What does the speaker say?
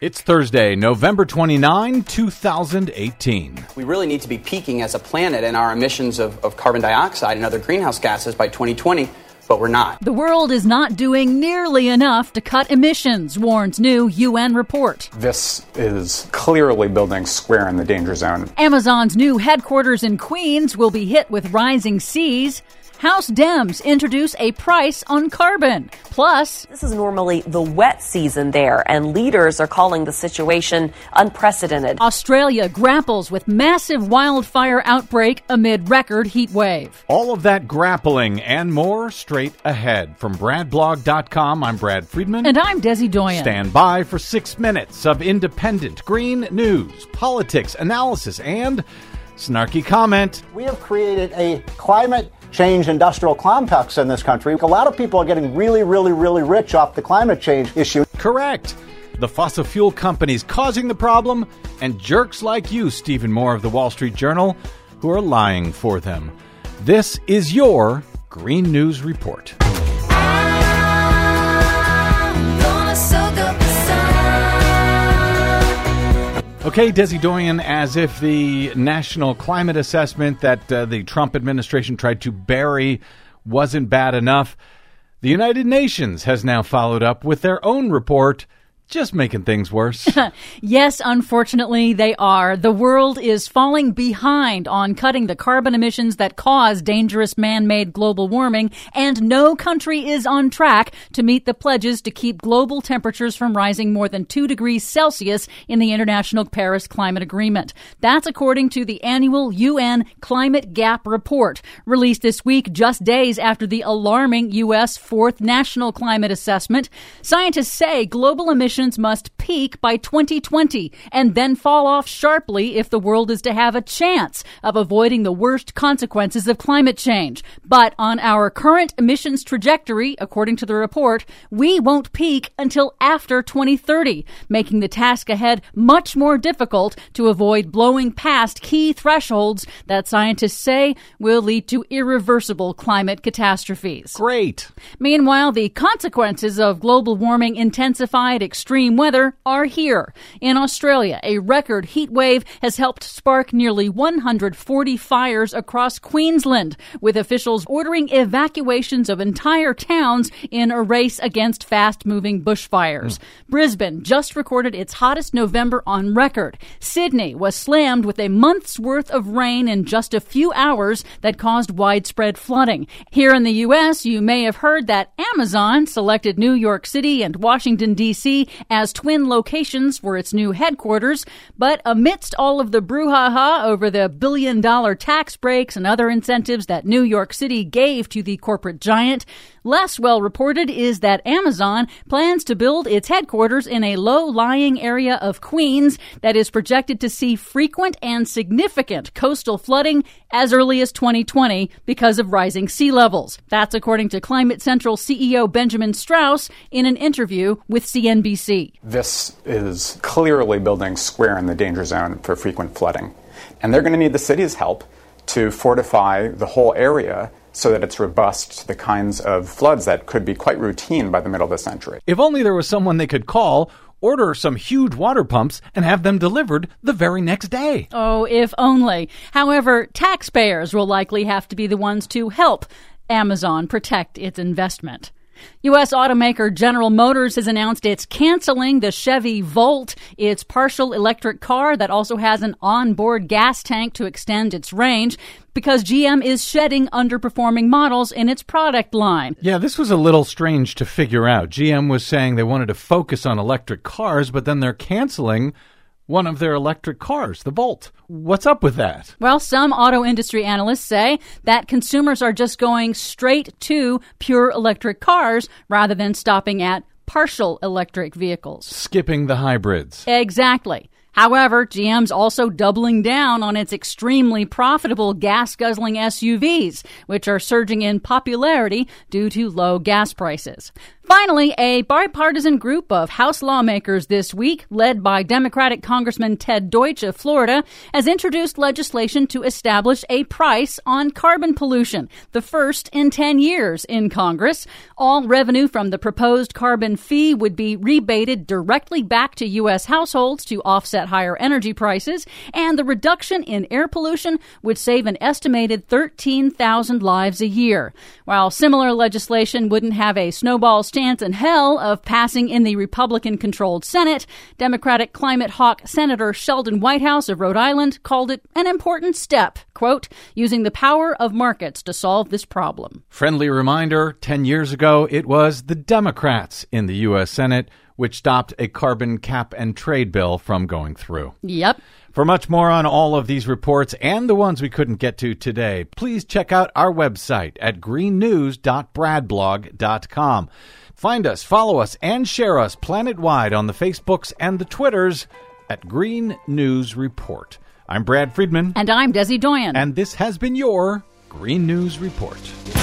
It's Thursday, November 29, 2018. We really need to be peaking as a planet in our emissions of carbon dioxide and other greenhouse gases by 2020, but we're not. The world is not doing nearly enough to cut emissions, warns new UN report. This is clearly building square in the danger zone. Amazon's new headquarters in Queens will be hit with rising seas. House Dems introduce a price on carbon. Plus, this is normally the wet season there, and leaders are calling the situation unprecedented. Australia grapples with massive wildfire outbreak amid record heat wave. All of that grappling and more straight ahead. From Bradblog.com, I'm Brad Friedman. And I'm Desi Doyen. Stand by for 6 minutes of independent green news, politics, analysis, and snarky comment. We have created a climate change industrial complex in this country. A lot of people are getting really rich off the climate change issue. Correct. The fossil fuel companies causing the problem, and jerks like you, Stephen Moore of the Wall Street Journal, who are lying for them. This is your Green News Report. Okay, Desi Doyen, as if the National Climate Assessment that the Trump administration tried to bury wasn't bad enough, the United Nations has now followed up with their own report, just making things worse. Yes, unfortunately, they are. The world is falling behind on cutting the carbon emissions that cause dangerous man-made global warming, and no country is on track to meet the pledges to keep global temperatures from rising more than 2 degrees Celsius in the International Paris Climate Agreement. That's according to the annual UN Climate Gap Report, released this week just days after the alarming U.S. Fourth National Climate Assessment. Scientists say global emissions must peak by 2020 and then fall off sharply if the world is to have a chance of avoiding the worst consequences of climate change. But on our current emissions trajectory, according to the report, we won't peak until after 2030, making the task ahead much more difficult to avoid blowing past key thresholds that scientists say will lead to irreversible climate catastrophes. Great. Meanwhile, the consequences of global warming intensified extreme weather are here. In Australia, a record heat wave has helped spark nearly 140 fires across Queensland, with officials ordering evacuations of entire towns in a race against fast-moving bushfires. Brisbane just recorded its hottest November on record. Sydney was slammed with a month's worth of rain in just a few hours that caused widespread flooding. Here in the U.S., you may have heard that Amazon selected New York City and Washington, DC as twin locations for its new headquarters, but amidst all of the brouhaha over the billion-dollar tax breaks and other incentives that New York City gave to the corporate giant, less well reported is that Amazon plans to build its headquarters in a low-lying area of Queens that is projected to see frequent and significant coastal flooding as early as 2020 because of rising sea levels. That's according to Climate Central CEO Benjamin Strauss in an interview with CNBC. This is clearly building square in the danger zone for frequent flooding. And they're going to need the city's help to fortify the whole area so that it's robust to the kinds of floods that could be quite routine by the middle of the century. If only there was someone they could call, order some huge water pumps, and have them delivered the very next day. Oh, if only. However, taxpayers will likely have to be the ones to help Amazon protect its investment. U.S. automaker General Motors has announced it's canceling the Chevy Volt, its partial electric car that also has an onboard gas tank to extend its range, because GM is shedding underperforming models in its product line. Yeah, this was a little strange to figure out. GM was saying they wanted to focus on electric cars, but then they're canceling one of their electric cars, the Volt. What's up with that? Well, some auto industry analysts say that consumers are just going straight to pure electric cars rather than stopping at partial electric vehicles. Skipping the hybrids. Exactly. However, GM's also doubling down on its extremely profitable gas-guzzling SUVs, which are surging in popularity due to low gas prices. Finally, a bipartisan group of House lawmakers this week, led by Democratic Congressman Ted Deutsch of Florida, has introduced legislation to establish a price on carbon pollution, the first in 10 years in Congress. All revenue from the proposed carbon fee would be rebated directly back to U.S. households to offset higher energy prices, and the reduction in air pollution would save an estimated 13,000 lives a year. While similar legislation wouldn't have a snowball's chance in hell of passing in the Republican-controlled Senate, Democratic climate hawk Senator Sheldon Whitehouse of Rhode Island called it an important step, quote, using the power of markets to solve this problem. Friendly reminder, 10 years ago, it was the Democrats in the U.S. Senate which stopped a carbon cap and trade bill from going through. Yep. For much more on all of these reports and the ones we couldn't get to today, please check out our website at greennews.bradblog.com. Find us, follow us, and share us planet-wide on the Facebooks and the Twitters at Green News Report. I'm Brad Friedman. And I'm Desi Doyen. And this has been your Green News Report.